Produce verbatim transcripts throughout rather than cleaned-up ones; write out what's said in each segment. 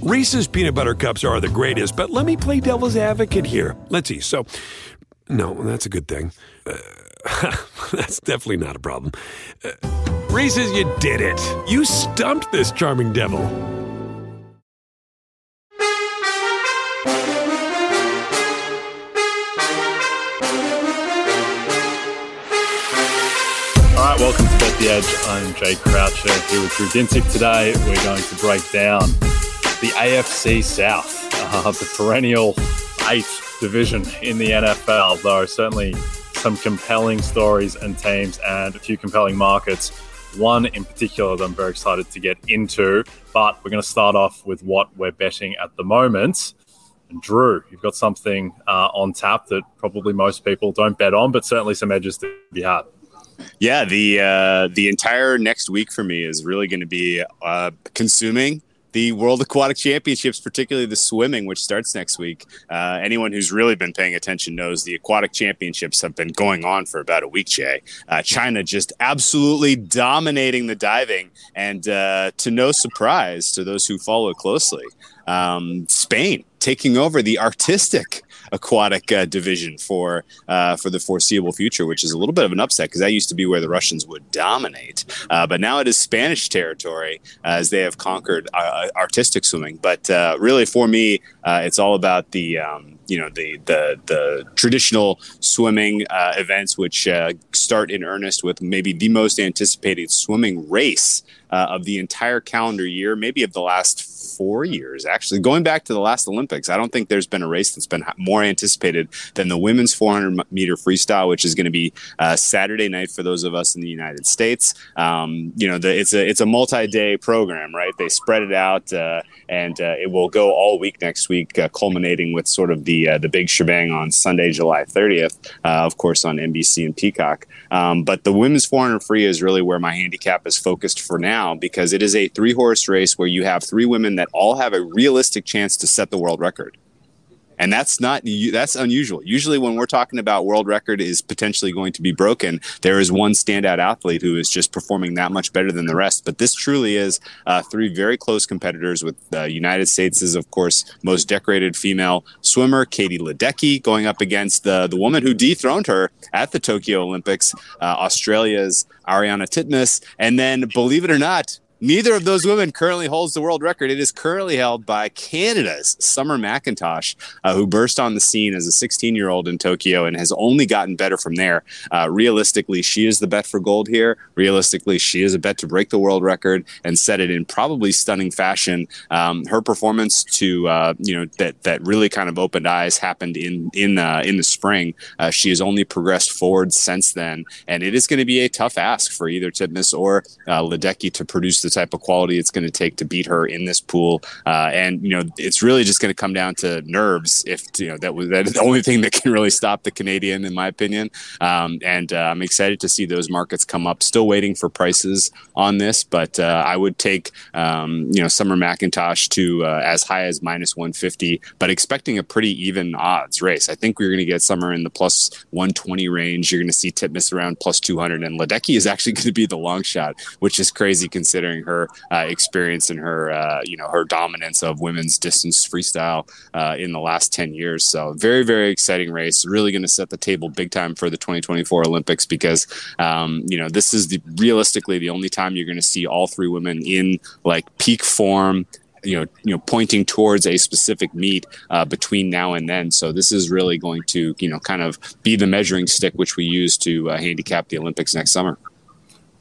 Reese's Peanut Butter Cups are the greatest, but let me play devil's advocate here. Let's see. So, no, that's a good thing. Uh, that's definitely not a problem. Uh, Reese's, you did it. You stumped this charming devil. Welcome to Bet the Edge. I'm Jay Croucher here with Drew Dinsick. Today we're going to break down the A F C South, uh, the perennial eighth division in the N F L. Though certainly some compelling stories and teams and a few compelling markets. One in particular that I'm very excited to get into, but we're going to start off with what we're betting at the moment. And Drew, you've got something uh, on tap that probably most people don't bet on, but certainly some edges to be had. Yeah, the uh, the entire next week for me is really going to be uh, consuming the World Aquatic Championships, particularly the swimming, which starts next week. Uh, anyone who's really been paying attention knows the Aquatic Championships have been going on for about a week, Jay. Uh, China just absolutely dominating the diving, and uh, to no surprise to those who follow closely, um, Spain taking over the artistic aquatic uh, division for uh, for the foreseeable future, which is a little bit of an upset because that used to be where the Russians would dominate. Uh, but now it is Spanish territory uh, as they have conquered uh, artistic swimming. But uh, really, for me, uh, it's all about the um, you know the the the traditional swimming uh, events, which uh, start in earnest with maybe the most anticipated swimming race uh, of the entire calendar year, maybe of the last four years, actually. Going back to the last Olympics, I don't think there's been a race that's been more anticipated than the women's four hundred meter freestyle, which is going to be uh, Saturday night for those of us in the United States. Um, you know, the, it's a it's a multi-day program, right? They spread it out, uh, and uh, it will go all week next week, uh, culminating with sort of the uh, the big shebang on Sunday, July thirtieth, uh, of course, on N B C and Peacock. Um, but the women's four hundred free is really where my handicap is focused for now, because it is a three-horse race where you have three women that all have a realistic chance to set the world record. And that's not that's unusual. Usually when we're talking about world record is potentially going to be broken, there is one standout athlete who is just performing that much better than the rest. But this truly is uh, three very close competitors with the uh, United States is, of course, most decorated female swimmer, Katie Ledecky, going up against the, the woman who dethroned her at the Tokyo Olympics, uh, Australia's Ariarne Titmus. And then, believe it or not, neither of those women currently holds the world record. It is currently held by Canada's Summer McIntosh, uh, who burst on the scene as a sixteen-year-old in Tokyo and has only gotten better from there. Uh, realistically, she is the bet for gold here. Realistically, she is a bet to break the world record and set it in probably stunning fashion. Um, her performance to uh, you know that that really kind of opened eyes happened in in uh, in the spring. Uh, she has only progressed forward since then, and it is going to be a tough ask for either Titmus or uh, Ledecky to produce the the type of quality it's going to take to beat her in this pool. Uh, and, you know, it's really just going to come down to nerves. If, you know, that was that is the only thing that can really stop the Canadian, in my opinion. Um, and uh, I'm excited to see those markets come up. Still waiting for prices on this, but uh, I would take, um, you know, Summer McIntosh to uh, as high as minus one fifty, but expecting a pretty even odds race. I think we're going to get Summer in the plus one twenty range. You're going to see Titmus around plus two hundred, and Ledecky is actually going to be the long shot, which is crazy considering her uh, experience and her, uh, you know, her dominance of women's distance freestyle uh, in the last ten years. So very, very exciting race. Really going to set the table big time for the twenty twenty-four Olympics because, um, you know, this is the, realistically the only time you're going to see all three women in like peak form, you know, you know, pointing towards a specific meet uh, between now and then. So this is really going to, you know, kind of be the measuring stick, which we use to uh, handicap the Olympics next summer.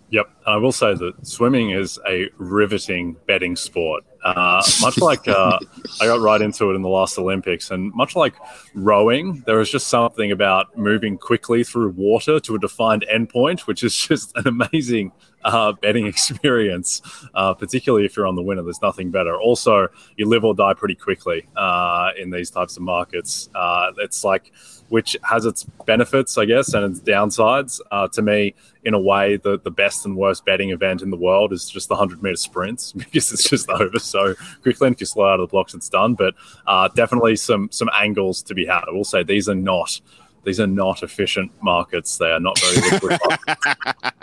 Yep. And I will say that swimming is a riveting betting sport. Uh, much like uh, I got right into it in the last Olympics, and much like rowing, there is just something about moving quickly through water to a defined endpoint, which is just an amazing, uh, betting experience, uh, particularly if you're on the winner. There's nothing better. Also, you live or die pretty quickly uh, in these types of markets. Uh, it's like, which has its benefits, I guess, and its downsides. Uh, to me, in a way, the, the best and worst betting event in the world is just the hundred-meter sprints, because it's just over so quickly. And if you slow out of the blocks, it's done. But uh, definitely some some angles to be had. I will say these are not... These are not efficient markets. They are not very liquid markets.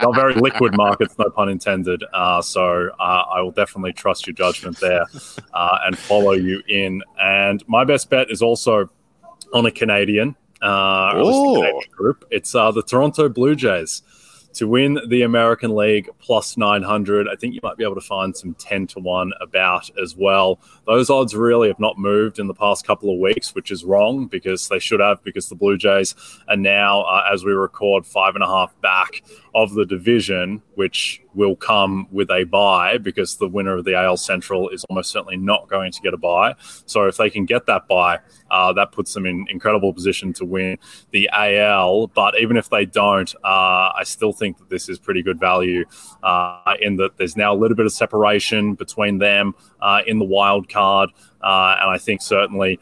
Not very liquid markets, no pun intended. Uh, so uh, I will definitely trust your judgment there uh, and follow you in. And my best bet is also on a Canadian, uh, a Canadian group. It's uh, the Toronto Blue Jays to win the American League plus nine hundred. I think you might be able to find some ten to one about as well. Those odds really have not moved in the past couple of weeks, which is wrong because they should have, because the Blue Jays are now, uh, as we record, five and a half back of the division, which will come with a bye because the winner of the A L Central is almost certainly not going to get a bye. So if they can get that bye, uh, that puts them in incredible position to win the A L. But even if they don't, uh, I still think think that this is pretty good value uh, in that there's now a little bit of separation between them uh, in the wild card. Uh, and I think certainly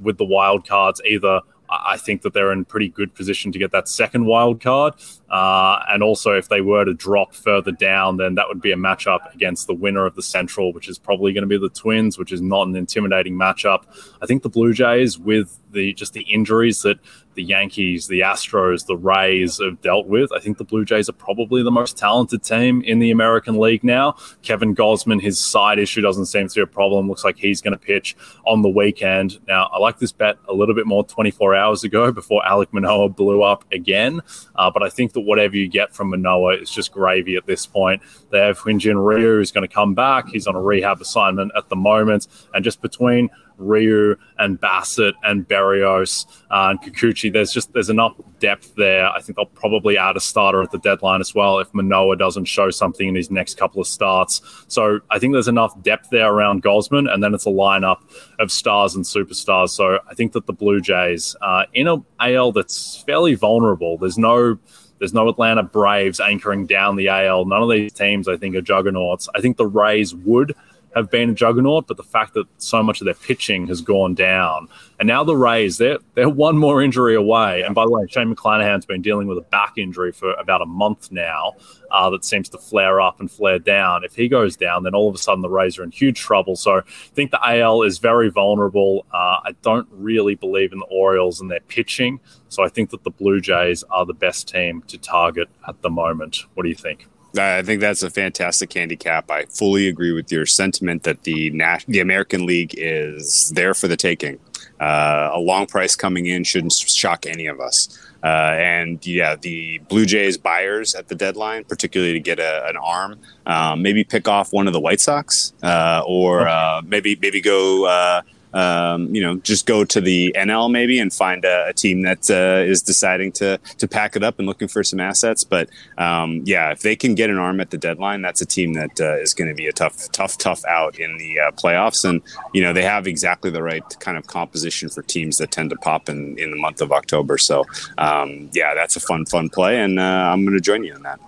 with the wild cards, either I think that they're in pretty good position to get that second wild card. Uh, and also if they were to drop further down, then that would be a matchup against the winner of the Central, which is probably going to be the Twins, which is not an intimidating matchup. I think the Blue Jays, with the just the injuries that the Yankees, the Astros, the Rays have dealt with, I think the Blue Jays are probably the most talented team in the American League now. Kevin Gausman, his side issue doesn't seem to be a problem. Looks like he's going to pitch on the weekend. Now, I like this bet a little bit more twenty-four hours ago before Alec Manoa blew up again. Uh, but I think that whatever you get from Manoa is just gravy at this point. They have Hyunjin Ryu, who's going to come back. He's on a rehab assignment at the moment. And just between Ryu and Bassett and Berrios uh, and Kikuchi, there's just there's enough depth there. I think they'll probably add a starter at the deadline as well if Manoa doesn't show something in his next couple of starts. So I think there's enough depth there around Gausman, and then it's a lineup of stars and superstars. So I think that the Blue Jays uh, in an A L that's fairly vulnerable. There's no There's no Atlanta Braves anchoring down the A L. None of these teams, I think, are juggernauts. I think the Rays would have been a juggernaut, but the fact that so much of their pitching has gone down. And now the Rays, they're, they're one more injury away. And by the way, Shane McClanahan's been dealing with a back injury for about a month now uh, that seems to flare up and flare down. If he goes down, then all of a sudden the Rays are in huge trouble. So I think the A L is very vulnerable. Uh, I don't really believe in the Orioles and their pitching. So I think that the Blue Jays are the best team to target at the moment. What do you think? I think that's a fantastic handicap. I fully agree with your sentiment that the Nash- the American League is there for the taking. Uh, a long price coming in shouldn't shock any of us. Uh, and, yeah, the Blue Jays buyers at the deadline, particularly to get a, an arm, um, maybe pick off one of the White Sox uh, or uh, maybe maybe go uh, – Um, you know, just go to the N L maybe and find a, a team that uh, is deciding to to pack it up and looking for some assets. But um, yeah, if they can get an arm at the deadline, that's a team that uh, is going to be a tough, tough, tough out in the uh, playoffs. And, you know, they have exactly the right kind of composition for teams that tend to pop in, in the month of October. So um, yeah, that's a fun, fun play. And uh, I'm going to join you in that.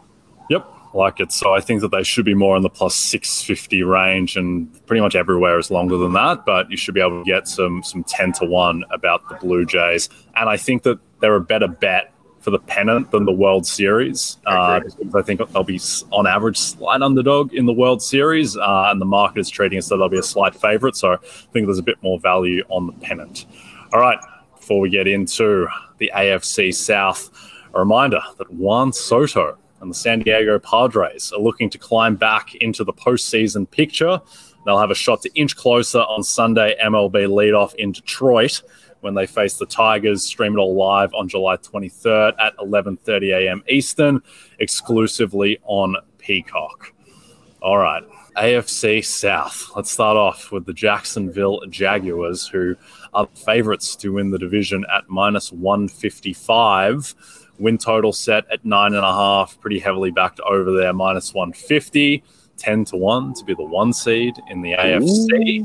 Yep. Like it. So I think that they should be more in the plus six fifty range, and pretty much everywhere is longer than that, but you should be able to get some some ten to one about the Blue Jays. And I think that they're a better bet for the pennant than the World Series. Uh, I think they'll be on average slight underdog in the World Series, uh, and the market is trading as though they'll be a slight favorite. So I think there's a bit more value on the pennant. All right, before we get into the A F C South, a reminder that Juan Soto and the San Diego Padres are looking to climb back into the postseason picture. They'll have a shot to inch closer on Sunday M L B leadoff in Detroit when they face the Tigers. Stream it all live on July twenty-third at eleven thirty a.m. Eastern, exclusively on Peacock. All right, A F C South. Let's start off with the Jacksonville Jaguars, who are favorites to win the division at minus one fifty-five. Win total set at nine and a half, pretty heavily backed over there, minus one fifty, ten to one to be the one seed in the A F C,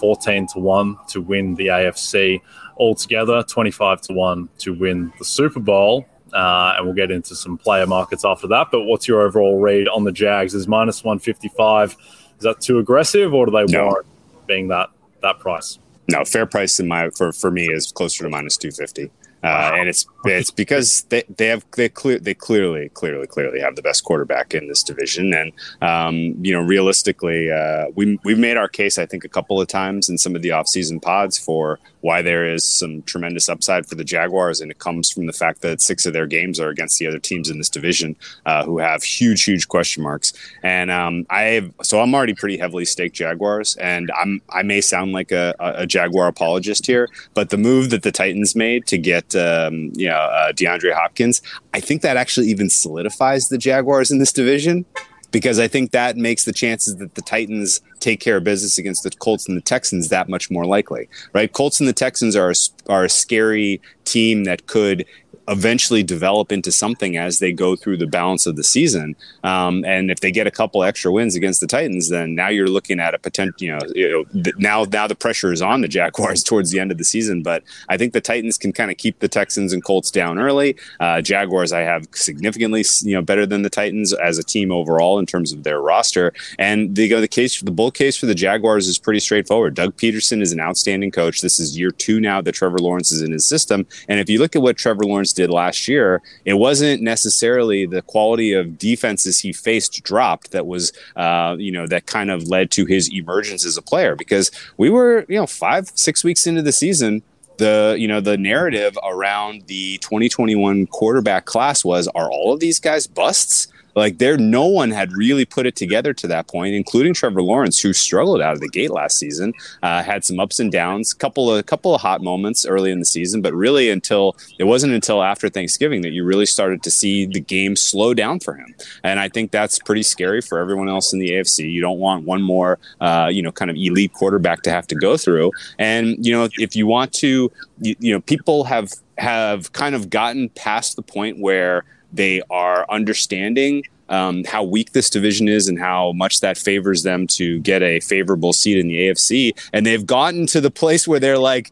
fourteen to one to win the A F C altogether, twenty-five to one to win the Super Bowl. Uh, and we'll get into some player markets after that. But what's your overall read on the Jags? Is minus one fifty-five, is that too aggressive, or do they no. warrant being that that price? No, fair price in my for, for me is closer to minus two fifty. Uh, and it's it's because they they have they clear they clearly clearly clearly have the best quarterback in this division, and um, you know realistically uh, we we've made our case, I think, a couple of times in some of the offseason pods for why there is some tremendous upside for the Jaguars, and it comes from the fact that six of their games are against the other teams in this division uh, who have huge huge question marks. And um, I have, so I'm already pretty heavily staked Jaguars, and I'm I may sound like a, a Jaguar apologist here, but the move that the Titans made to get Um, you know, uh, DeAndre Hopkins, I think that actually even solidifies the Jaguars in this division, because I think that makes the chances that the Titans take care of business against the Colts and the Texans that much more likely, right? Colts and the Texans are a, are a scary team that could eventually develop into something as they go through the balance of the season. Um, and if they get a couple extra wins against the Titans, then now you're looking at a potential, you know, you know, now, now the pressure is on the Jaguars towards the end of the season. But I think the Titans can kind of keep the Texans and Colts down early. Uh, Jaguars, I have significantly, you know, better than the Titans as a team overall in terms of their roster. And the, you know, the case, the bull case for the Jaguars is pretty straightforward. Doug Pederson is an outstanding coach. This is year two now that Trevor Lawrence is in his system. And if you look at what Trevor Lawrence did did last year, it wasn't necessarily the quality of defenses he faced dropped that was, uh, you know, that kind of led to his emergence as a player, because we were, you know, five, six weeks into the season. The, you know, the narrative around the twenty twenty-one quarterback class was, are all of these guys busts? Like, there, no one had really put it together to that point, including Trevor Lawrence, who struggled out of the gate last season, uh, had some ups and downs, couple of couple of hot moments early in the season, but really until it wasn't until after Thanksgiving that you really started to see the game slow down for him. And I think that's pretty scary for everyone else in the A F C. You don't want one more, uh, you know, kind of elite quarterback to have to go through. And, you know, if you want to, you, you know, people have have kind of gotten past the point where they are understanding um, how weak this division is and how much that favors them to get a favorable seed in the A F C. And they've gotten to the place where they're like,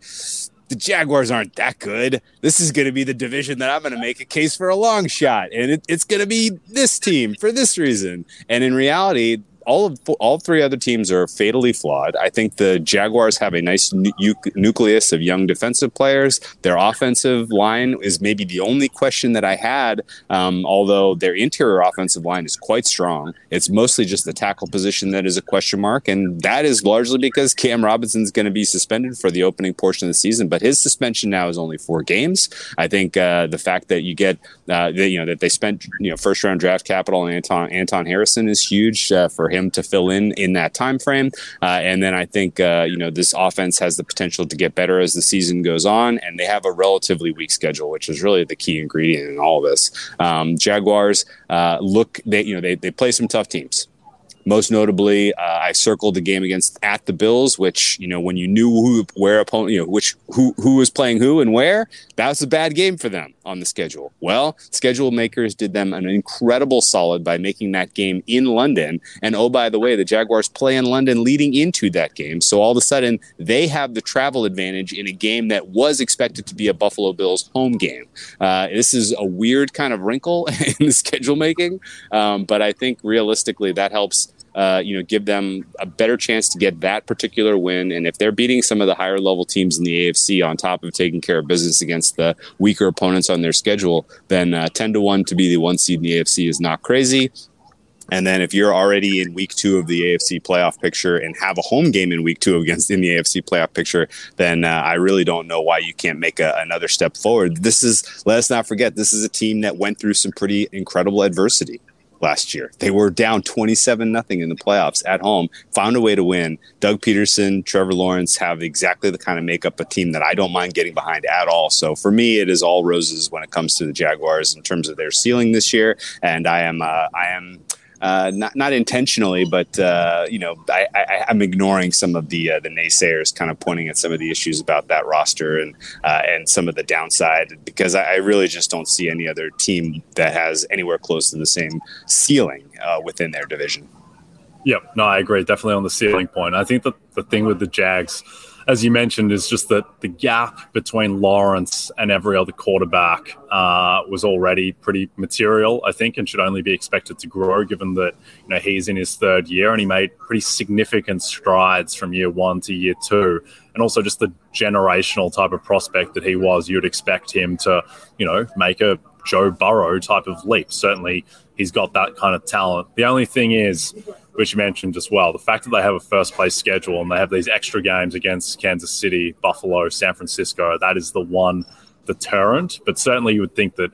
the Jaguars aren't that good. This is going to be the division that I'm going to make a case for a long shot. And it, it's going to be this team for this reason. And in reality, all of all three other teams are fatally flawed. I think the Jaguars have a nice nu- nucleus of young defensive players. Their offensive line is maybe the only question that I had, um, although their interior offensive line is quite strong. It's mostly just the tackle position that is a question mark, and that is largely because Cam Robinson's going to be suspended for the opening portion of the season, but his suspension now is only four games. I think uh, the fact that you get, uh, that, you know, that they spent, you know, first round draft capital on Anton Anton Harrison is huge uh, for him. Him to fill in in that time frame, uh, and then I think uh, you know this offense has the potential to get better as the season goes on, and they have a relatively weak schedule, which is really the key ingredient in all of this. Um, Jaguars uh, look, they you know they they play some tough teams. Most notably, uh, I circled the game against at the Bills, which, you know, when you knew who, where opponent, you know, which who who was playing who and where, that was a bad game for them on the schedule. Well, schedule makers did them an incredible solid by making that game in London. And oh, by the way, the Jaguars play in London leading into that game. So all of a sudden, they have the travel advantage in a game that was expected to be a Buffalo Bills home game. Uh, this is a weird kind of wrinkle in the schedule making, um, but I think realistically that helps. Uh, you know, give them a better chance to get that particular win. And if they're beating some of the higher level teams in the A F C on top of taking care of business against the weaker opponents on their schedule, then uh, ten to one to be the one seed in the A F C is not crazy. And then if you're already in week two of the A F C playoff picture and have a home game in week two against in the A F C playoff picture, then uh, I really don't know why you can't make a, another step forward. This is, let us not forget, this is a team that went through some pretty incredible adversity. Last year, they were down twenty-seven nothing in the playoffs at home, found a way to win. Doug Pederson, Trevor Lawrence have exactly the kind of makeup a team that I don't mind getting behind at all. So for me, it is all roses when it comes to the Jaguars in terms of their ceiling this year. And I am, uh, I am uh, not not intentionally, but uh, you know, I, I, I'm ignoring some of the uh, the naysayers, kind of pointing at some of the issues about that roster and uh, and some of the downside, because I, I really just don't see any other team that has anywhere close to the same ceiling uh, within their division. Yep, no, I agree, definitely on the ceiling point. I think that the thing with the Jags, as you mentioned, is just that the gap between Lawrence and every other quarterback uh, was already pretty material, I think, and should only be expected to grow, given that, you know, he's in his third year and he made pretty significant strides from year one to year two. And also just the generational type of prospect that he was, you'd expect him to, you know, make a Joe Burrow type of leap. Certainly, he's got that kind of talent. The only thing is, which you mentioned as well, the fact that they have a first-place schedule and they have these extra games against Kansas City, Buffalo, San Francisco, that is the one deterrent. But certainly you would think that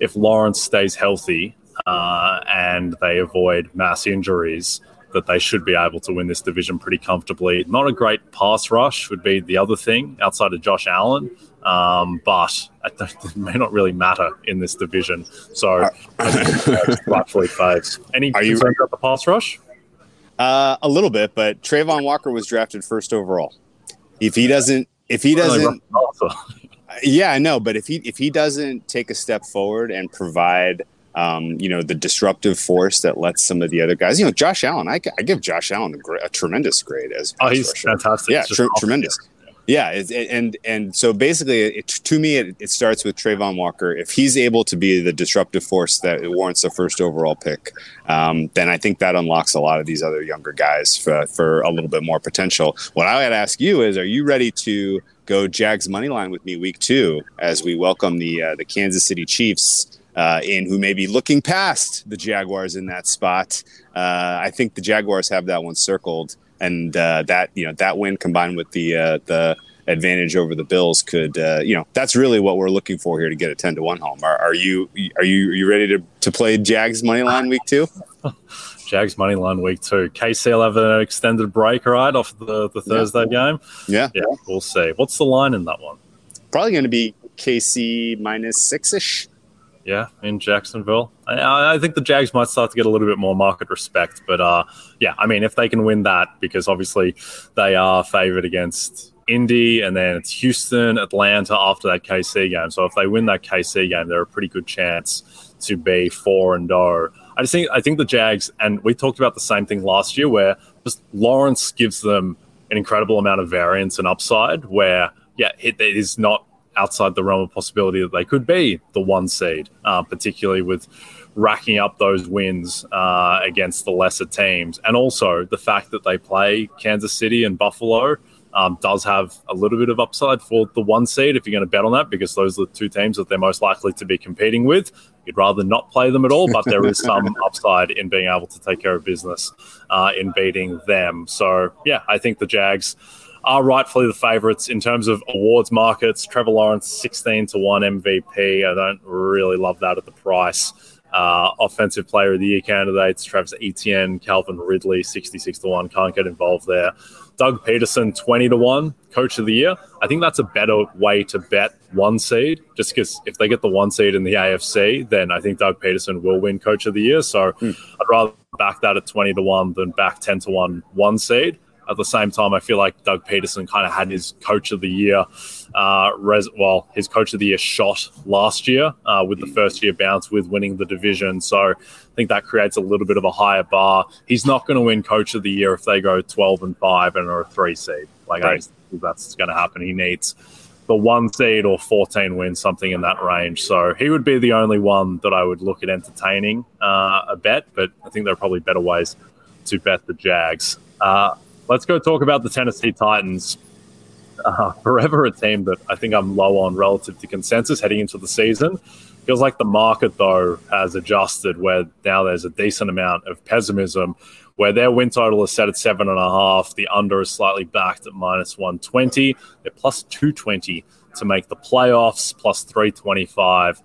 if Lawrence stays healthy uh, and they avoid mass injuries, that they should be able to win this division pretty comfortably. Not a great pass rush would be the other thing outside of Josh Allen, um, but it may not really matter in this division. So uh, I think rightfully faves. Any concerns you- about the pass rush? Uh, a little bit, but Trayvon Walker was drafted first overall. If he doesn't, if he doesn't, yeah, I know. But if he if he doesn't take a step forward and provide, um, you know, the disruptive force that lets some of the other guys, you know, Josh Allen, I, I give Josh Allen a, gra- a tremendous grade as oh, he's rusher. Fantastic, yeah, tr- tremendous, yeah, it, it, and and so basically, it, to me, it, it starts with Trayvon Walker. If he's able to be the disruptive force that warrants a first overall pick, Um, then I think that unlocks a lot of these other younger guys for, for a little bit more potential. What I would ask you is, are you ready to go Jags money line with me week two as we welcome the uh, the Kansas City Chiefs uh, in, who may be looking past the Jaguars in that spot? Uh, I think the Jaguars have that one circled, and uh, that you know that win combined with the uh, the advantage over the Bills could uh, you know that's really what we're looking for here to get a ten to one home. Are, are you are you are you ready to to play Jags money line week two? Jags money line week two. K C will have an extended break, right, off the, the Thursday yeah. game. Yeah, yeah, we'll see. What's the line in that one? Probably going to be K C minus six ish. Yeah, in Jacksonville. I, I think the Jags might start to get a little bit more market respect, but uh, yeah, I mean, if they can win that, because obviously they are favored against Indy, and then it's Houston, Atlanta after that K C game. So if they win that K C game, they're a pretty good chance to be four and oh. I just think I think the Jags, and we talked about the same thing last year, where just Lawrence gives them an incredible amount of variance and upside. Where yeah, it, it is not outside the realm of possibility that they could be the one seed, uh, particularly with racking up those wins uh, against the lesser teams, and also the fact that they play Kansas City and Buffalo. Um, does have a little bit of upside for the one seed if you're going to bet on that, because those are the two teams that they're most likely to be competing with. You'd rather not play them at all, but there is some upside in being able to take care of business uh, in beating them. So, yeah, I think the Jags are rightfully the favorites in terms of awards markets. Trevor Lawrence, sixteen to one M V P. I don't really love that at the price. Uh, offensive player of the year candidates, Travis Etienne, Calvin Ridley, sixty-six to one. Can't get involved there. Doug Pederson, twenty to one, coach of the year. I think that's a better way to bet one seed, just because if they get the one seed in the A F C, then I think Doug Pederson will win coach of the year. So mm. I'd rather back that at twenty to one than back ten to one one seed. At the same time, I feel like Doug Pederson kind of had his coach of the year, uh, res- well, his coach of the year shot last year uh, with the first year bounce with winning the division. So I think that creates a little bit of a higher bar. He's not going to win coach of the year if they go twelve and five and are a three seed. Like, right. I just think that's going to happen. He needs the one seed or fourteen wins, something in that range. So he would be the only one that I would look at entertaining uh, a bet, but I think there are probably better ways to bet the Jags. Uh, Let's go talk about the Tennessee Titans. Uh, forever a team that I think I'm low on relative to consensus heading into the season. Feels like the market, though, has adjusted, where now there's a decent amount of pessimism, where their win total is set at seven and a half. The under is slightly backed at minus one twenty. They're plus two twenty to make the playoffs, plus three twenty-five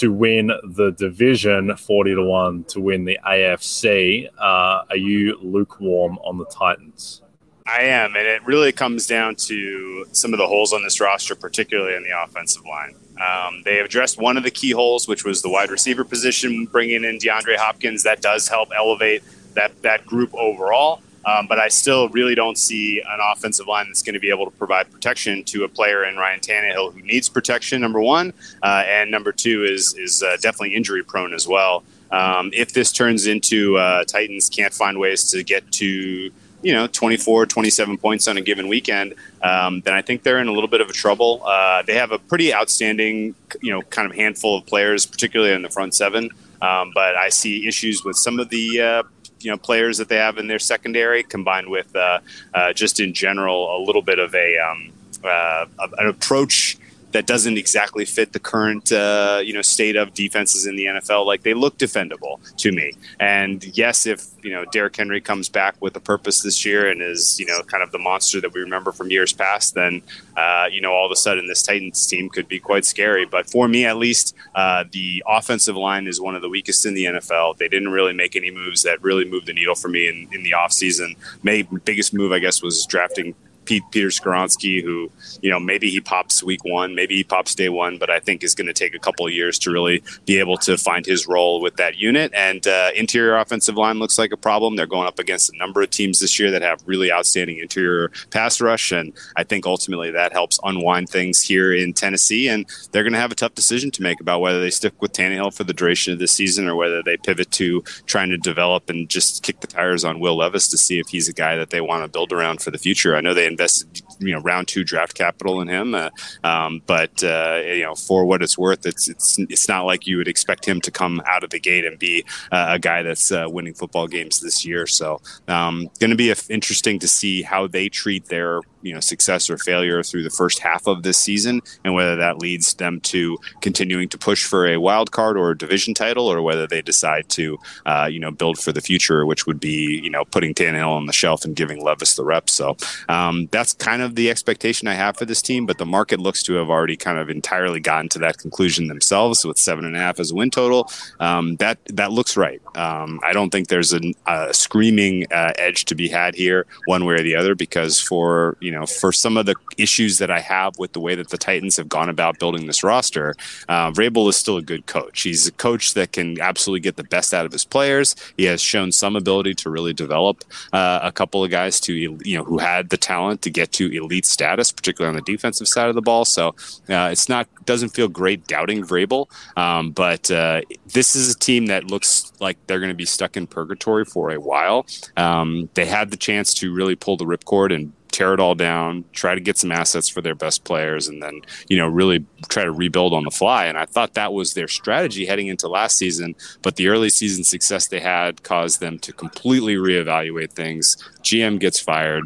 to win the division, forty to one to win the A F C. Uh, are you lukewarm on the Titans? I am, and it really comes down to some of the holes on this roster, particularly on the offensive line. Um, they have addressed one of the key holes, which was the wide receiver position, bringing in DeAndre Hopkins. That does help elevate that, that group overall, um, but I still really don't see an offensive line that's going to be able to provide protection to a player in Ryan Tannehill who needs protection, number one, uh, and number two is, is uh, definitely injury-prone as well. Um, if this turns into uh, Titans can't find ways to get to you know, twenty-four, twenty-seven points on a given weekend, um, then I think they're in a little bit of a trouble. Uh, they have a pretty outstanding, you know, kind of handful of players, particularly in the front seven. Um, but I see issues with some of the, uh, you know, players that they have in their secondary, combined with uh, uh, just in general, a little bit of a um, uh, an approach that doesn't exactly fit the current, uh, you know, state of defenses in the N F L. Like, they look defendable to me. And yes, if, you know, Derrick Henry comes back with a purpose this year and is, you know, kind of the monster that we remember from years past, then, uh, you know, all of a sudden this Titans team could be quite scary. But for me, at least, uh, the offensive line is one of the weakest in the N F L. They didn't really make any moves that really moved the needle for me in, in the offseason. My biggest move, I guess, was drafting Peter Skoronski, who, you know, maybe he pops week one, maybe he pops day one, but I think is going to take a couple of years to really be able to find his role with that unit. And uh, interior offensive line looks like a problem. They're going up against a number of teams this year that have really outstanding interior pass rush, and I think ultimately that helps unwind things here in Tennessee. And they're going to have a tough decision to make about whether they stick with Tannehill for the duration of this season or whether they pivot to trying to develop and just kick the tires on Will Levis to see if he's a guy that they want to build around for the future. I know they invested, you know, round two draft capital in him, uh, um, but uh, you know, for what it's worth, it's it's it's not like you would expect him to come out of the gate and be uh, a guy that's uh, winning football games this year. So, um, going to be a f- interesting to see how they treat their, you know, success or failure through the first half of this season, and whether that leads them to continuing to push for a wild card or a division title, or whether they decide to, uh, you know, build for the future, which would be, you know, putting Tannehill on the shelf and giving Levis the reps. So, um, that's kind of the expectation I have for this team, but the market looks to have already kind of entirely gotten to that conclusion themselves with seven and a half as a win total. Um, that that looks right. Um, I don't think there's a, a screaming uh, edge to be had here one way or the other, because for, you know, for some of the issues that I have with the way that the Titans have gone about building this roster, uh, Vrabel is still a good coach. He's a coach that can absolutely get the best out of his players. He has shown some ability to really develop uh, a couple of guys to, you know, who had the talent to get to elite status, particularly on the defensive side of the ball. So uh, it's not doesn't feel great doubting Vrabel, um, but uh, this is a team that looks like they're going to be stuck in purgatory for a while. Um, they had the chance to really pull the ripcord and tear it all down, try to get some assets for their best players, and then, you know, really try to rebuild on the fly. And I thought that was their strategy heading into last season, but the early season success they had caused them to completely reevaluate things. G M gets fired.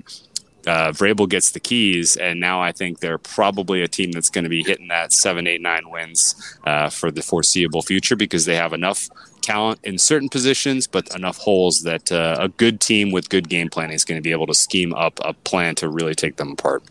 Uh, Vrabel gets the keys, and now I think they're probably a team that's going to be hitting that seven, eight, nine wins uh, for the foreseeable future, because they have enough talent in certain positions, but enough holes that uh, a good team with good game planning is going to be able to scheme up a plan to really take them apart.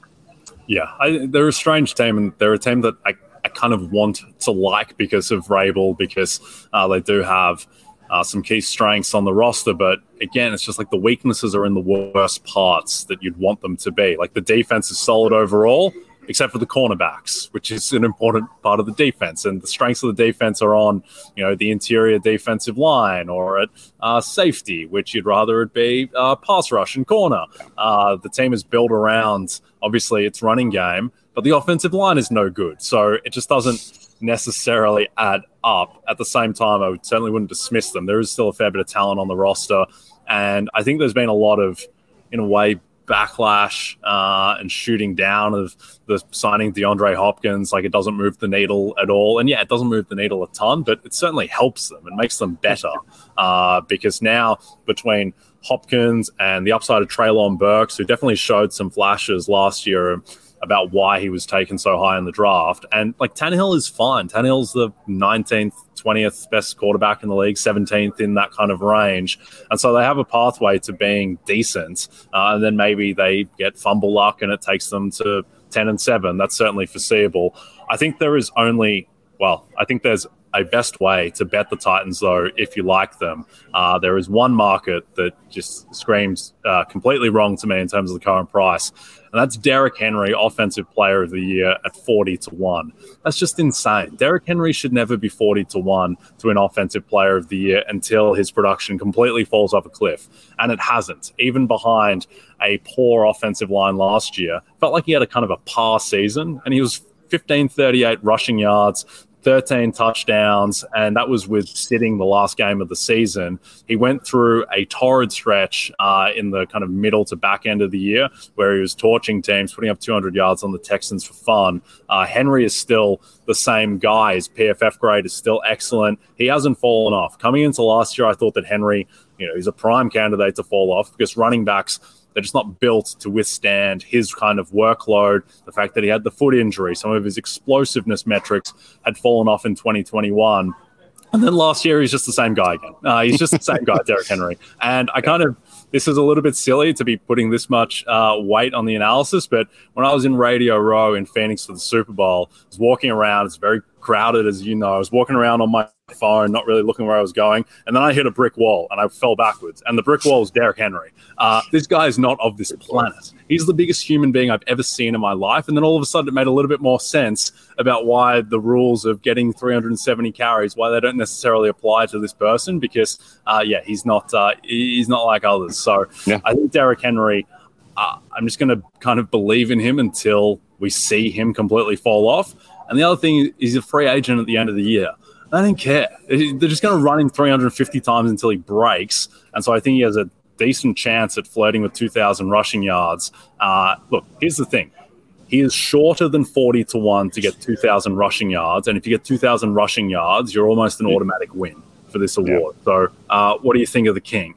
Yeah, I, they're a strange team, and they're a team that I, I kind of want to like because of Vrabel, because uh, they do have Uh, some key strengths on the roster, but again, it's just like the weaknesses are in the worst parts that you'd want them to be. Like, the defense is solid overall, except for the cornerbacks, which is an important part of the defense. And the strengths of the defense are on, you know, the interior defensive line or at uh, safety, which you'd rather it be uh, pass rush and corner. Uh, the team is built around, obviously, its running game, but the offensive line is no good. So it just doesn't necessarily add up. At the same time, I would, certainly wouldn't dismiss them. There is still a fair bit of talent on the roster, and I think there's been a lot of, in a way, backlash uh, and shooting down of the signing DeAndre Hopkins. Like, it doesn't move the needle at all, and yeah, it doesn't move the needle a ton, but it certainly helps them and makes them better uh, because now between Hopkins and the upside of Treylon Burks, who definitely showed some flashes last year about why he was taken so high in the draft. And, like, Tannehill is fine. Tannehill's the nineteenth, twentieth best quarterback in the league, seventeenth in that kind of range. And so they have a pathway to being decent. Uh, and then maybe they get fumble luck and it takes them to ten and seven. That's certainly foreseeable. I think there is only, well, I think there's a best way to bet the Titans, though, if you like them. Uh, there is one market that just screams uh, completely wrong to me in terms of the current price, and that's Derrick Henry, Offensive Player of the Year, at forty to one. That's just insane. Derrick Henry should never be forty to one to an Offensive Player of the Year until his production completely falls off a cliff, and it hasn't. Even behind a poor offensive line last year, felt like he had a kind of a par season, and he was fifteen thirty-eight rushing yards, thirteen touchdowns, and that was with sitting the last game of the season. He went through a torrid stretch uh, in the kind of middle to back end of the year where he was torching teams, putting up two hundred yards on the Texans for fun. Uh, Henry is still the same guy. His P F F grade is still excellent. He hasn't fallen off. Coming into last year, I thought that Henry, you know, he's a prime candidate to fall off because running backs, they're just not built to withstand his kind of workload. The fact that he had the foot injury, some of his explosiveness metrics had fallen off in twenty twenty-one. And then last year, he's just the same guy again. Uh, he's just the same guy, Derrick Henry. And I kind of, this is a little bit silly to be putting this much uh, weight on the analysis, but when I was in Radio Row in Phoenix for the Super Bowl, I was walking around, it's very crowded, as you know. I was walking around on my phone, not really looking where I was going, and then I hit a brick wall and I fell backwards, and the brick wall was Derrick Henry. Uh, this guy is not of this planet. He's the biggest human being I've ever seen in my life, and then all of a sudden it made a little bit more sense about why the rules of getting three hundred seventy carries, why they don't necessarily apply to this person, because uh, yeah, he's not uh, he's not like others. So yeah. I think Derrick Henry, uh, I'm just going to kind of believe in him until we see him completely fall off. And the other thing is, he's a free agent at the end of the year. I don't care. They're just going to run him three hundred fifty times until he breaks. And so I think he has a decent chance at flirting with two thousand rushing yards. Uh, look, here's the thing. He is shorter than forty to one to get two thousand rushing yards. And if you get two thousand rushing yards, you're almost an automatic win for this award. Yeah. So uh, what do you think of the King?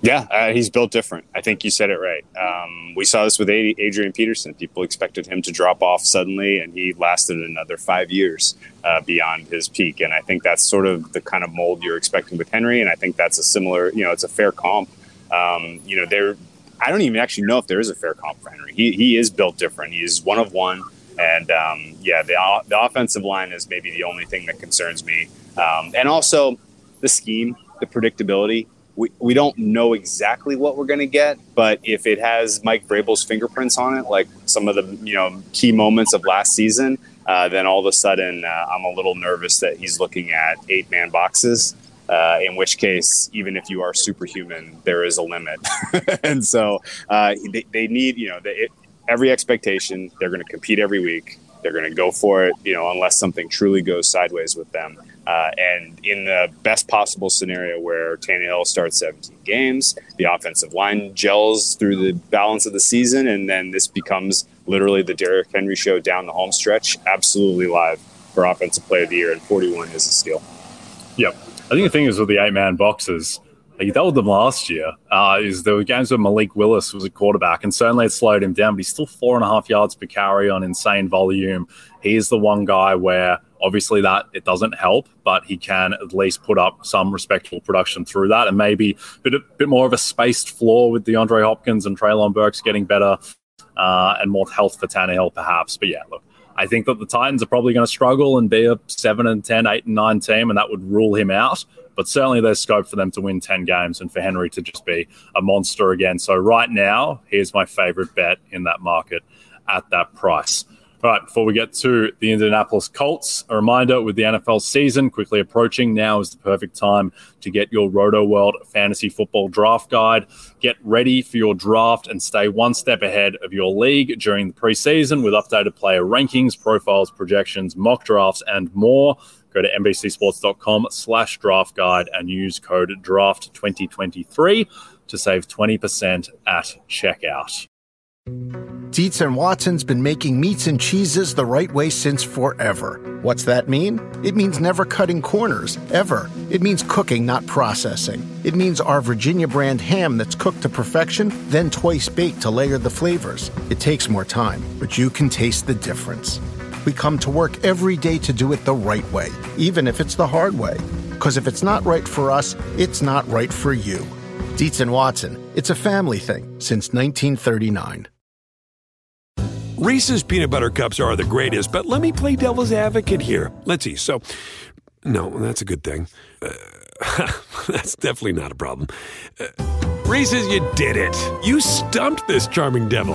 Yeah, uh, he's built different. I think you said it right. Um, we saw this with Adrian Peterson. People expected him to drop off suddenly, and he lasted another five years uh, beyond his peak. And I think that's sort of the kind of mold you're expecting with Henry. And I think that's a similar, you know, it's a fair comp. Um, you know, there, I don't even actually know if there is a fair comp for Henry. He he is built different. He's one of one. And um, yeah, the the offensive line is maybe the only thing that concerns me. Um, and also the scheme, the predictability. We we don't know exactly what we're going to get, but if it has Mike Vrabel's fingerprints on it, like some of the you know key moments of last season, uh, then all of a sudden uh, I'm a little nervous that he's looking at eight-man boxes, uh, in which case, even if you are superhuman, there is a limit. And so uh, they, they need, you know, they, it, every expectation, they're going to compete every week. They're going to go for it, you know, unless something truly goes sideways with them. Uh, and in the best possible scenario where Tannehill starts seventeen games, the offensive line gels through the balance of the season, and then this becomes literally the Derrick Henry show down the home stretch, absolutely live for Offensive Player of the Year, and forty-one is a steal. Yep. I think the thing is with the eight-man boxes, he dealt with them last year. Uh, is there were games where Malik Willis was a quarterback, and certainly it slowed him down, but he's still four and a half yards per carry on insane volume. He is the one guy where obviously that it doesn't help, but he can at least put up some respectable production through that, and maybe a bit, a bit more of a spaced floor with DeAndre Hopkins and Treylon Burks getting better uh, and more health for Tannehill perhaps. But yeah, look, I think that the Titans are probably going to struggle and be a seven and ten, eight and nine team, and that would rule him out. But certainly there's scope for them to win ten games and for Henry to just be a monster again. So right now, here's my favorite bet in that market at that price. All right, before we get to the Indianapolis Colts, a reminder with the N F L season quickly approaching, now is the perfect time to get your RotoWorld Fantasy Football Draft Guide. Get ready for your draft and stay one step ahead of your league during the preseason with updated player rankings, profiles, projections, mock drafts, and more. Go to n b c sports dot com slash draft guide and use code draft twenty twenty-three to save twenty percent at checkout. Dietz and Watson's been making meats and cheeses the right way since forever. What's that mean? It means never cutting corners, ever. It means cooking, not processing. It means our Virginia brand ham that's cooked to perfection, then twice baked to layer the flavors. It takes more time, but you can taste the difference. We come to work every day to do it the right way, even if it's the hard way. Because if it's not right for us, it's not right for you. Dietz and Watson, it's a family thing since nineteen thirty-nine. Reese's Peanut Butter Cups are the greatest, but let me play devil's advocate here. Let's see. So, no, that's a good thing. Uh, that's definitely not a problem. Uh, Reese's, you did it. You stumped this charming devil.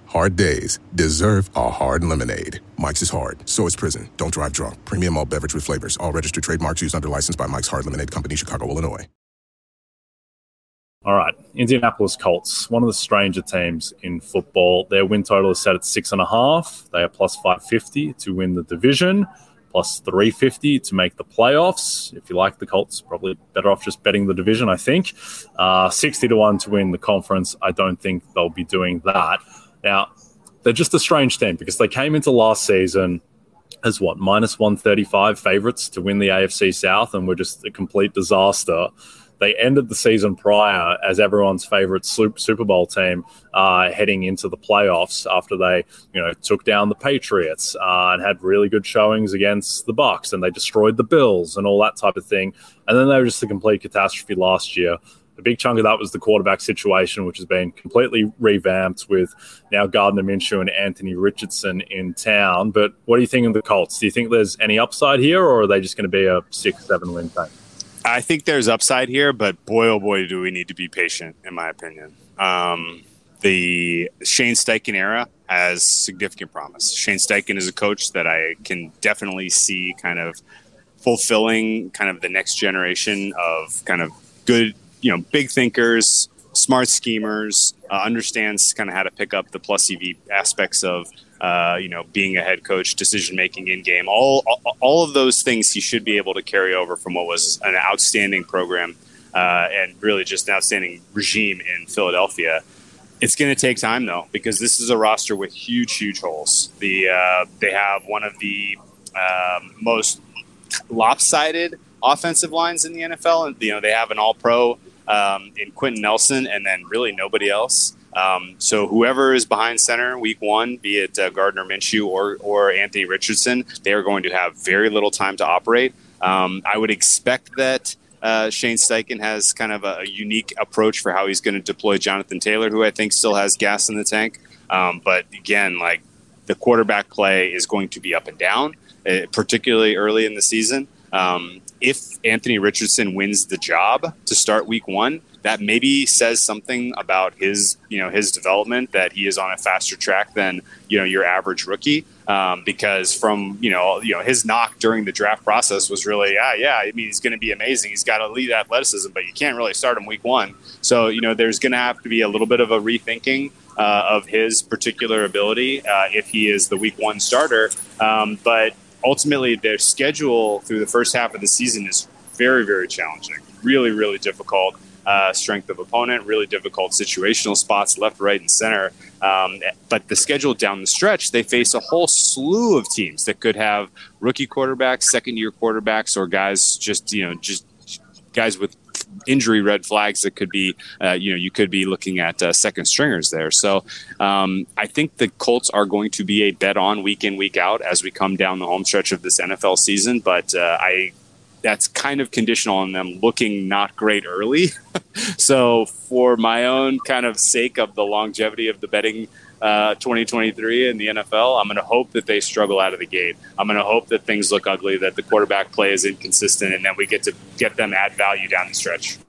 Hard days deserve a hard lemonade. Mike's is hard, so is prison. Don't drive drunk. Premium all beverage with flavors. All registered trademarks used under license by Mike's Hard Lemonade Company, Chicago, Illinois. All right, Indianapolis Colts, one of the stranger teams in football. Their win total is set at six and a half. They are plus five fifty to win the division, plus three fifty to make the playoffs. If you like the Colts, probably better off just betting the division, I think. Uh, sixty to one to win the conference. I don't think they'll be doing that. Now, they're just a strange team because they came into last season as what, minus one thirty-five favorites to win the A F C South, and were just a complete disaster. They ended the season prior as everyone's favorite Super Bowl team, uh, heading into the playoffs after they, you know, took down the Patriots uh, and had really good showings against the Bucs, and they destroyed the Bills and all that type of thing. And then they were just a complete catastrophe last year. A big chunk of that was the quarterback situation, which has been completely revamped with now Gardner Minshew and Anthony Richardson in town. But what do you think of the Colts? Do you think there's any upside here, or are they just going to be a six, seven win team? I think there's upside here, but boy, oh boy, do we need to be patient, in my opinion. Um, the Shane Steichen era has significant promise. Shane Steichen is a coach that I can definitely see kind of fulfilling kind of the next generation of kind of good, you know, big thinkers, smart schemers, uh, understands kind of how to pick up the plus E V aspects of, uh, you know, being a head coach, decision-making in game, all, all, all of those things he should be able to carry over from what was an outstanding program, uh, and really just an outstanding regime in Philadelphia. It's going to take time though, because this is a roster with huge, huge holes. The, uh, they have one of the, um, most lopsided offensive lines in the N F L, and you know they have an all-pro um, in Quentin Nelson, and then really nobody else. Um, so whoever is behind center week one, be it uh, Gardner Minshew or or Anthony Richardson, they are going to have very little time to operate. Um, I would expect that uh, Shane Steichen has kind of a, a unique approach for how he's going to deploy Jonathan Taylor, who I think still has gas in the tank. Um, but again, like the quarterback play is going to be up and down, uh, particularly early in the season. Um, if Anthony Richardson wins the job to start week one, that maybe says something about his, you know, his development, that he is on a faster track than, you know, your average rookie. Um, because from, you know, you know, his knock during the draft process was really, ah, yeah, I mean, he's going to be amazing. He's got elite athleticism, but you can't really start him week one. So, you know, there's going to have to be a little bit of a rethinking uh, of his particular ability uh, if he is the week one starter. Um, but, Ultimately, their schedule through the first half of the season is very, very challenging. Really, really difficult uh, strength of opponent, really difficult situational spots left, right, and center. Um, but the schedule down the stretch, they face a whole slew of teams that could have rookie quarterbacks, second-year quarterbacks, or guys just, you know, just guys with injury red flags that could be, uh, you know, you could be looking at uh, second stringers there. So um, I think the Colts are going to be a bet on week in, week out as we come down the home stretch of this N F L season. But uh, I that's kind of conditional on them looking not great early. So for my own kind of sake of the longevity of the betting uh, twenty twenty-three in the N F L, I'm going to hope that they struggle out of the gate. I'm going to hope that things look ugly, that the quarterback play is inconsistent, and then we get to get them add value down the stretch.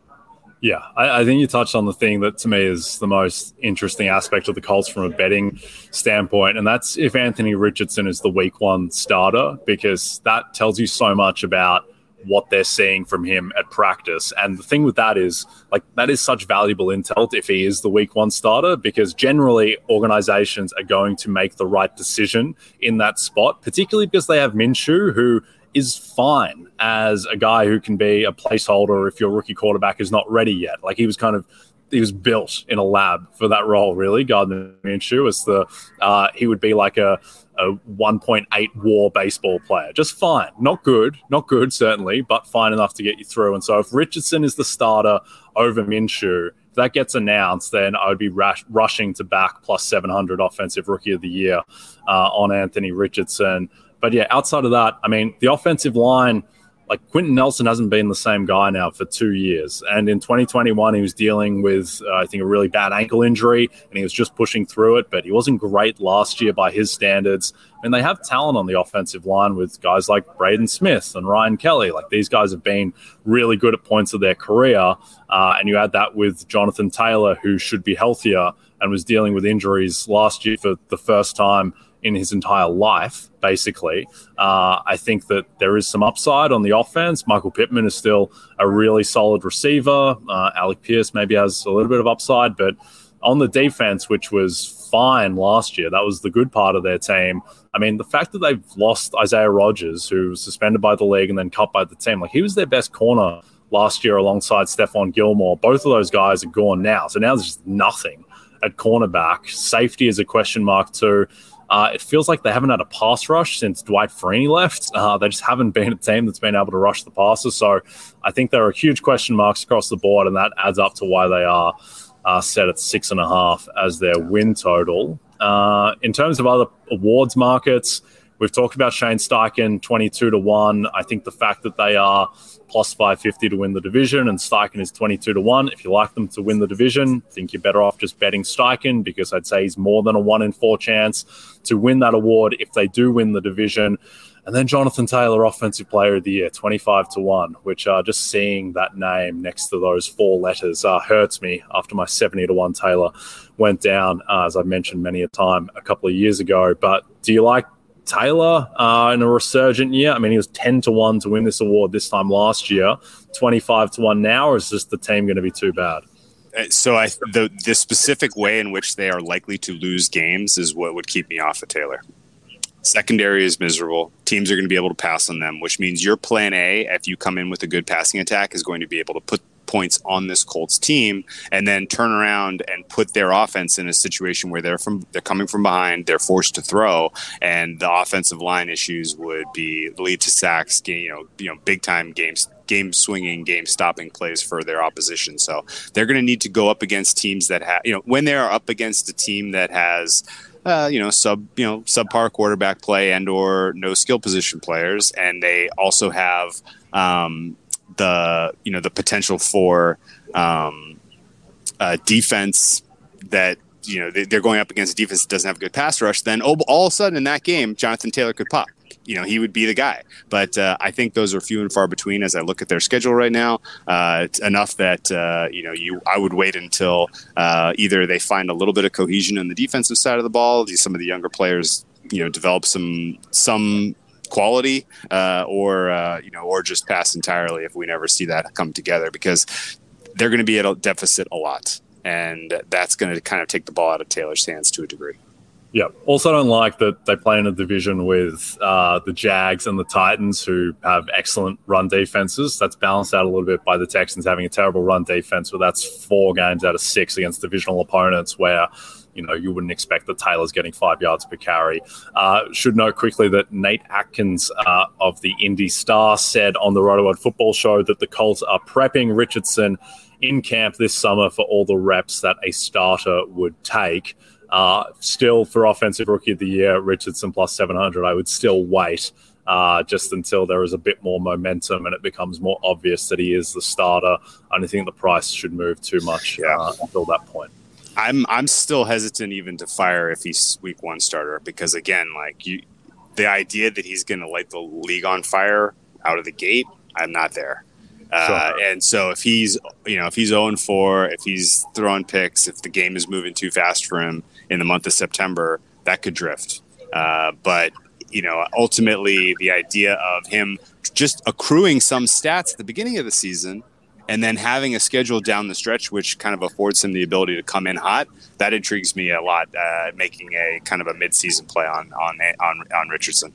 Yeah, I, I think you touched on the thing that to me is the most interesting aspect of the Colts from a betting standpoint, and that's if Anthony Richardson is the week one starter, because that tells you so much about what they're seeing from him at practice. And the thing with that is, like, that is such valuable intel if he is the week one starter, because generally organizations are going to make the right decision in that spot, particularly because they have Minshew, who is fine as a guy who can be a placeholder if your rookie quarterback is not ready yet. Like, he was kind of he was built in a lab for that role, really. Gardner Minshew is the uh, he would be like a a one point eight war baseball player. Just fine. Not good. Not good, certainly, but fine enough to get you through. And so if Richardson is the starter over Minshew, if that gets announced, then I would be rash- rushing to back plus seven hundred offensive rookie of the year uh, on Anthony Richardson. But yeah, outside of that, I mean, the offensive line like Quentin Nelson hasn't been the same guy now for two years. And in twenty twenty-one, he was dealing with, uh, I think, a really bad ankle injury, and he was just pushing through it. But he wasn't great last year by his standards. I mean, they have talent on the offensive line with guys like Braden Smith and Ryan Kelly. Like, these guys have been really good at points of their career. Uh, and you add that with Jonathan Taylor, who should be healthier and was dealing with injuries last year for the first time in his entire life, basically. Uh, I think that there is some upside on the offense. Michael Pittman is still a really solid receiver. Uh, Alec Pierce maybe has a little bit of upside, but on the defense, which was fine last year, that was the good part of their team. I mean, the fact that they've lost Isaiah Rodgers, who was suspended by the league and then cut by the team, like, he was their best corner last year alongside Stephon Gilmore. Both of those guys are gone now. So now there's just nothing at cornerback. Safety is a question mark too. Uh, it feels like they haven't had a pass rush since Dwight Freeney left. Uh, they just haven't been a team that's been able to rush the passes. So I think there are huge question marks across the board, and that adds up to why they are uh, set at six and a half as their win total. Uh, in terms of other awards markets, we've talked about Shane Steichen, twenty-two to one. I think the fact that they are plus five fifty to win the division and Steichen is twenty-two to one. If you like them to win the division, I think you're better off just betting Steichen, because I'd say he's more than a one in four chance to win that award if they do win the division. And then Jonathan Taylor, Offensive Player of the Year, twenty-five to one, which uh, just seeing that name next to those four letters uh, hurts me after my seventy to one Taylor went down, uh, as I mentioned many a time a couple of years ago. But do you like Taylor uh, in a resurgent year? I mean, he was ten to one to win this award this time last year, twenty-five to one now, or is just the team going to be too bad? So I, the, the specific way in which they are likely to lose games is what would keep me off of Taylor. Secondary is miserable. Teams are going to be able to pass on them, which means your plan A, if you come in with a good passing attack, is going to be able to put points on this Colts team and then turn around and put their offense in a situation where they're from they're coming from behind, they're forced to throw, and the offensive line issues would be lead to sacks, you know, you know, big time games. game swinging, game stopping plays for their opposition. So they're going to need to go up against teams that have, you know, when they are up against a team that has, uh, you know, sub, you know, subpar quarterback play and or no skill position players. And they also have um, the, you know, the potential for um, uh, defense that, you know, they're going up against a defense that doesn't have a good pass rush. Then all of a sudden in that game, Jonathan Taylor could pop. You know, he would be the guy. But uh, I think those are few and far between as I look at their schedule right now. Uh, it's enough that, uh, you know, you I would wait until uh, either they find a little bit of cohesion on the defensive side of the ball, some of the younger players, you know, develop some some quality uh, or, uh, you know, or just pass entirely if we never see that come together, because they're going to be at a deficit a lot. And that's going to kind of take the ball out of Taylor's hands to a degree. Yeah. Also, don't like that they play in a division with uh, the Jags and the Titans, who have excellent run defenses. That's balanced out a little bit by the Texans having a terrible run defense, but that's four games out of six against divisional opponents where, you know, you wouldn't expect that Taylor's getting five yards per carry. Uh, should note quickly that Nate Atkins uh, of the Indy Star said on the Roto World Football Show that the Colts are prepping Richardson in camp this summer for all the reps that a starter would take. Uh, still, for Offensive Rookie of the Year, Richardson plus seven hundred, I would still wait uh, just until there is a bit more momentum and it becomes more obvious that he is the starter. I don't think the price should move too much yeah. uh, until that point. I'm I'm still hesitant even to fire if he's week one starter, because, again, like you, the idea that he's going to light the league on fire out of the gate, I'm not there. Uh, sure. And so if he's, you know, if he's oh and four, if he's throwing picks, if the game is moving too fast for him in the month of September, that could drift. Uh, but, you know, ultimately the idea of him just accruing some stats at the beginning of the season and then having a schedule down the stretch, which kind of affords him the ability to come in hot, that intrigues me a lot, uh, making a kind of a midseason play on, on, on, on Richardson.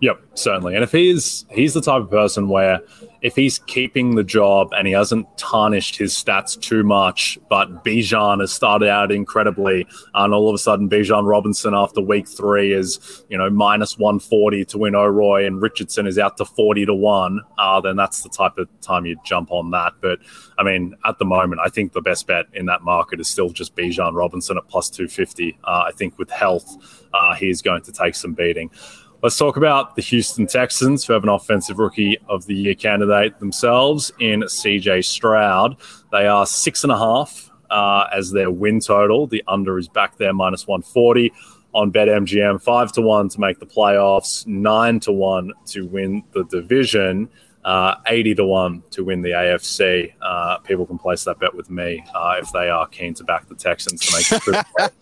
Yep, certainly. And if he's he's the type of person where if he's keeping the job and he hasn't tarnished his stats too much, but Bijan has started out incredibly, and all of a sudden Bijan Robinson after week three is, you know, minus one forty to win O'Roy, and Richardson is out to forty to one, uh, then that's the type of time you jump on that. But, I mean, at the moment, I think the best bet in that market is still just Bijan Robinson at plus two fifty. Uh, I think with health, uh, he's going to take some beating. Let's talk about the Houston Texans, who have an Offensive Rookie of the Year candidate themselves in C J Stroud. They are six and a half uh, as their win total. The under is back there, minus one forty on BetMGM, five to one to make the playoffs, nine to one to win the division, uh, eighty to one to win the A F C. Uh, people can place that bet with me uh, if they are keen to back the Texans to make the trip.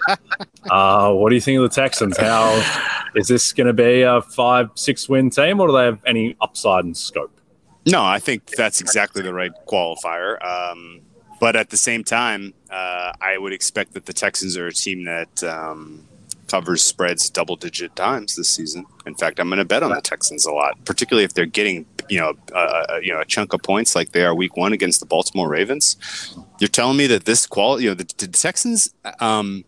Uh, what do you think of the Texans? How... Is this going to be a five, six win team, or do they have any upside in scope? No, I think that's exactly the right qualifier. Um, but at the same time, uh, I would expect that the Texans are a team that um, covers spreads double digit times this season. In fact, I'm going to bet on the Texans a lot, particularly if they're getting, you know, uh, you know, a chunk of points like they are week one against the Baltimore Ravens. You're telling me that this quality, you know, the, the Texans, um,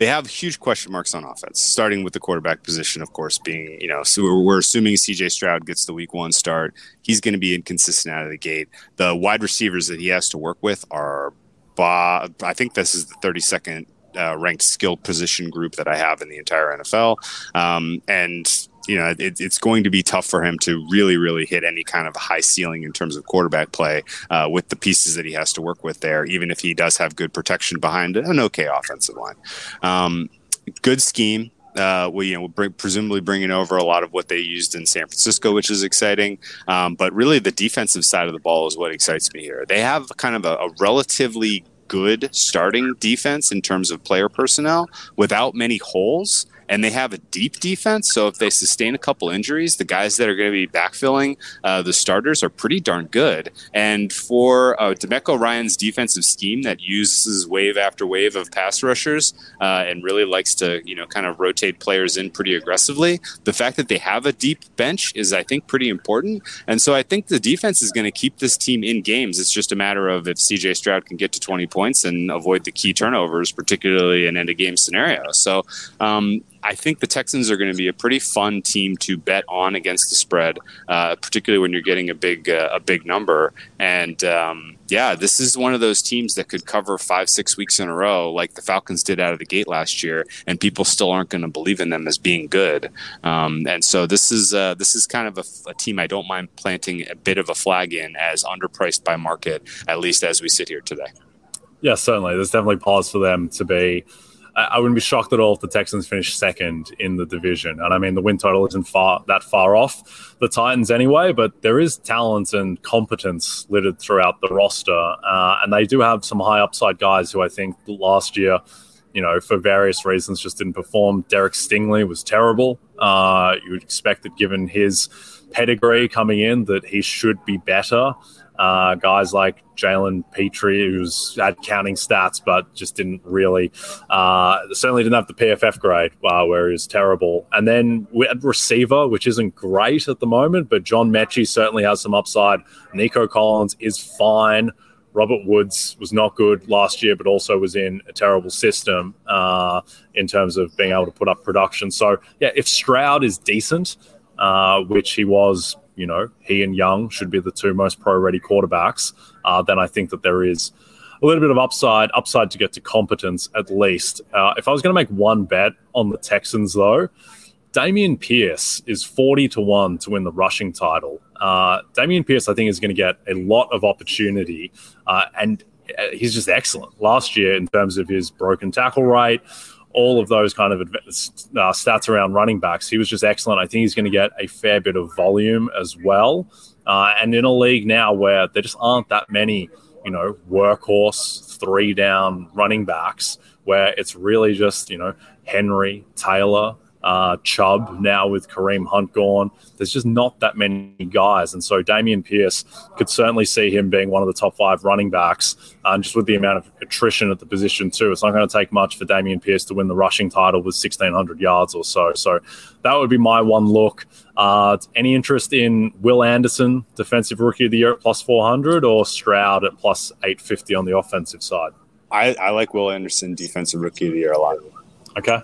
they have huge question marks on offense, starting with the quarterback position, of course, being, you know, so we're, we're assuming C J Stroud gets the week one start. He's going to be inconsistent out of the gate. The wide receivers that he has to work with are, I think this is the thirty-second uh, ranked skill position group that I have in the entire N F L. Um, and, you know, it, it's going to be tough for him to really, really hit any kind of high ceiling in terms of quarterback play uh, with the pieces that he has to work with there, even if he does have good protection behind an okay offensive line. Um, good scheme. Uh, we, you know, bring, presumably bringing over a lot of what they used in San Francisco, which is exciting. Um, but really the defensive side of the ball is what excites me here. They have kind of a, a relatively good starting defense in terms of player personnel without many holes. And they have a deep defense, so if they sustain a couple injuries, the guys that are going to be backfilling uh, the starters are pretty darn good. And for uh, DeMeco Ryan's defensive scheme that uses wave after wave of pass rushers uh, and really likes to, you know, kind of rotate players in pretty aggressively, the fact that they have a deep bench is, I think, pretty important. And so I think the defense is going to keep this team in games. It's just a matter of if C J Stroud can get to twenty points and avoid the key turnovers, particularly in end-of-game scenarios. So, um, I think the Texans are going to be a pretty fun team to bet on against the spread, uh, particularly when you're getting a big uh, a big number. And um, yeah, this is one of those teams that could cover five, six weeks in a row like the Falcons did out of the gate last year, and people still aren't going to believe in them as being good. Um, and so this is uh, this is kind of a, a team I don't mind planting a bit of a flag in as underpriced by market, at least as we sit here today. Yeah, certainly. There's definitely pause for them to be... I wouldn't be shocked at all if the Texans finish second in the division. And I mean, the win total isn't far that far off the Titans anyway, but there is talent and competence littered throughout the roster. Uh, and they do have some high upside guys who I think last year, you know, for various reasons just didn't perform. Derek Stingley was terrible. Uh, you would expect that given his pedigree coming in that he should be better. Uh, guys like Jalen Petrie, who's had counting stats, but just didn't really, uh, certainly didn't have the P F F grade, uh, where he was terrible. And then we had receiver, which isn't great at the moment, but John Mechie certainly has some upside. Nico Collins is fine. Robert Woods was not good last year, but also was in a terrible system uh, in terms of being able to put up production. So, yeah, if Stroud is decent, uh, which he was, you know, he and Young should be the two most pro-ready quarterbacks, uh, then I think that there is a little bit of upside, upside to get to competence at least. Uh, if I was going to make one bet on the Texans, though, Dameon Pierce is forty to one to win the rushing title. Uh, Dameon Pierce, I think, is going to get a lot of opportunity, uh, and he's just excellent. Last year, in terms of his broken tackle rate, all of those kind of uh, stats around running backs, he was just excellent. I think he's going to get a fair bit of volume as well. Uh, and in a league now where there just aren't that many, you know, workhorse, three-down running backs, where it's really just, you know, Henry, Taylor, uh, Chubb now with Kareem Hunt gone. There's just not that many guys. And so Dameon Pierce, could certainly see him being one of the top five running backs. And um, just with the amount of attrition at the position too, it's not going to take much for Dameon Pierce to win the rushing title with sixteen hundred yards or so. So that would be my one look. Uh, any interest in Will Anderson, defensive rookie of the year at plus four hundred, or Stroud at plus eight fifty on the offensive side? I, I like Will Anderson, defensive rookie of the year, a lot. Okay.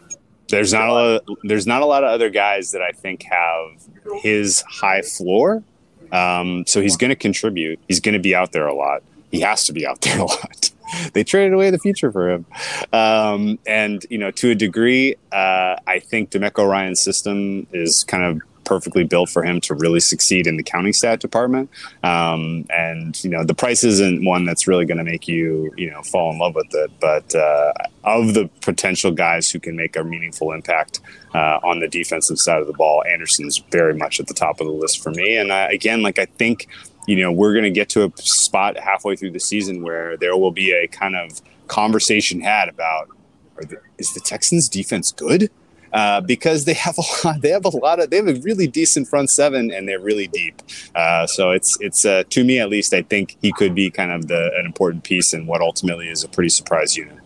There's not a lot of, there's not a lot of other guys that I think have his high floor. Um, so he's going to contribute. He's going to be out there a lot. He has to be out there a lot. They traded away the future for him. Um, and, you know, to a degree, uh, I think DeMeco Ryan's system is kind of perfectly built for him to really succeed in the counting stat department. Um, and, you know, the price isn't one that's really going to make you, you know, fall in love with it. But uh, of the potential guys who can make a meaningful impact uh, on the defensive side of the ball, Anderson's very much at the top of the list for me. And I, again, like I think, you know, we're going to get to a spot halfway through the season where there will be a kind of conversation had about, are the, is the Texans defense good? Uh, because they have a lot, they have a lot of, they have a really decent front seven, and they're really deep. Uh, so it's it's uh, to me at least, I think he could be kind of the an important piece in what ultimately is a pretty surprise unit.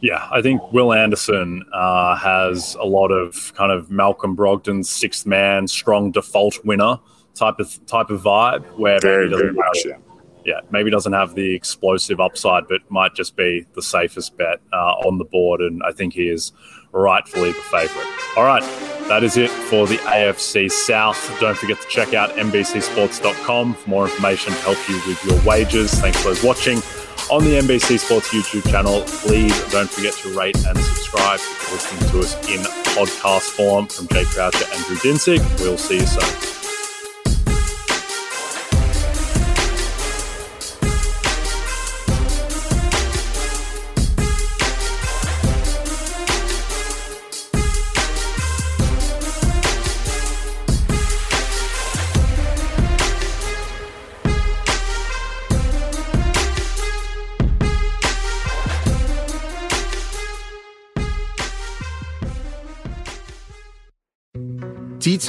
Yeah, I think Will Anderson uh, has a lot of kind of Malcolm Brogdon's sixth man, strong default winner type of type of vibe, where very, maybe very much, yeah. yeah, maybe doesn't have the explosive upside, but might just be the safest bet uh, on the board, and I think he is rightfully the favorite. All right, that is it for the A F C South. Don't forget to check out N B C sports dot com for more information to help you with your wagers. Thanks for those watching on the N B C Sports YouTube channel. Please don't forget to rate and subscribe if you're listening to us in podcast form. From Jay Croucher and Drew Dinsick, we'll see you soon. Dietz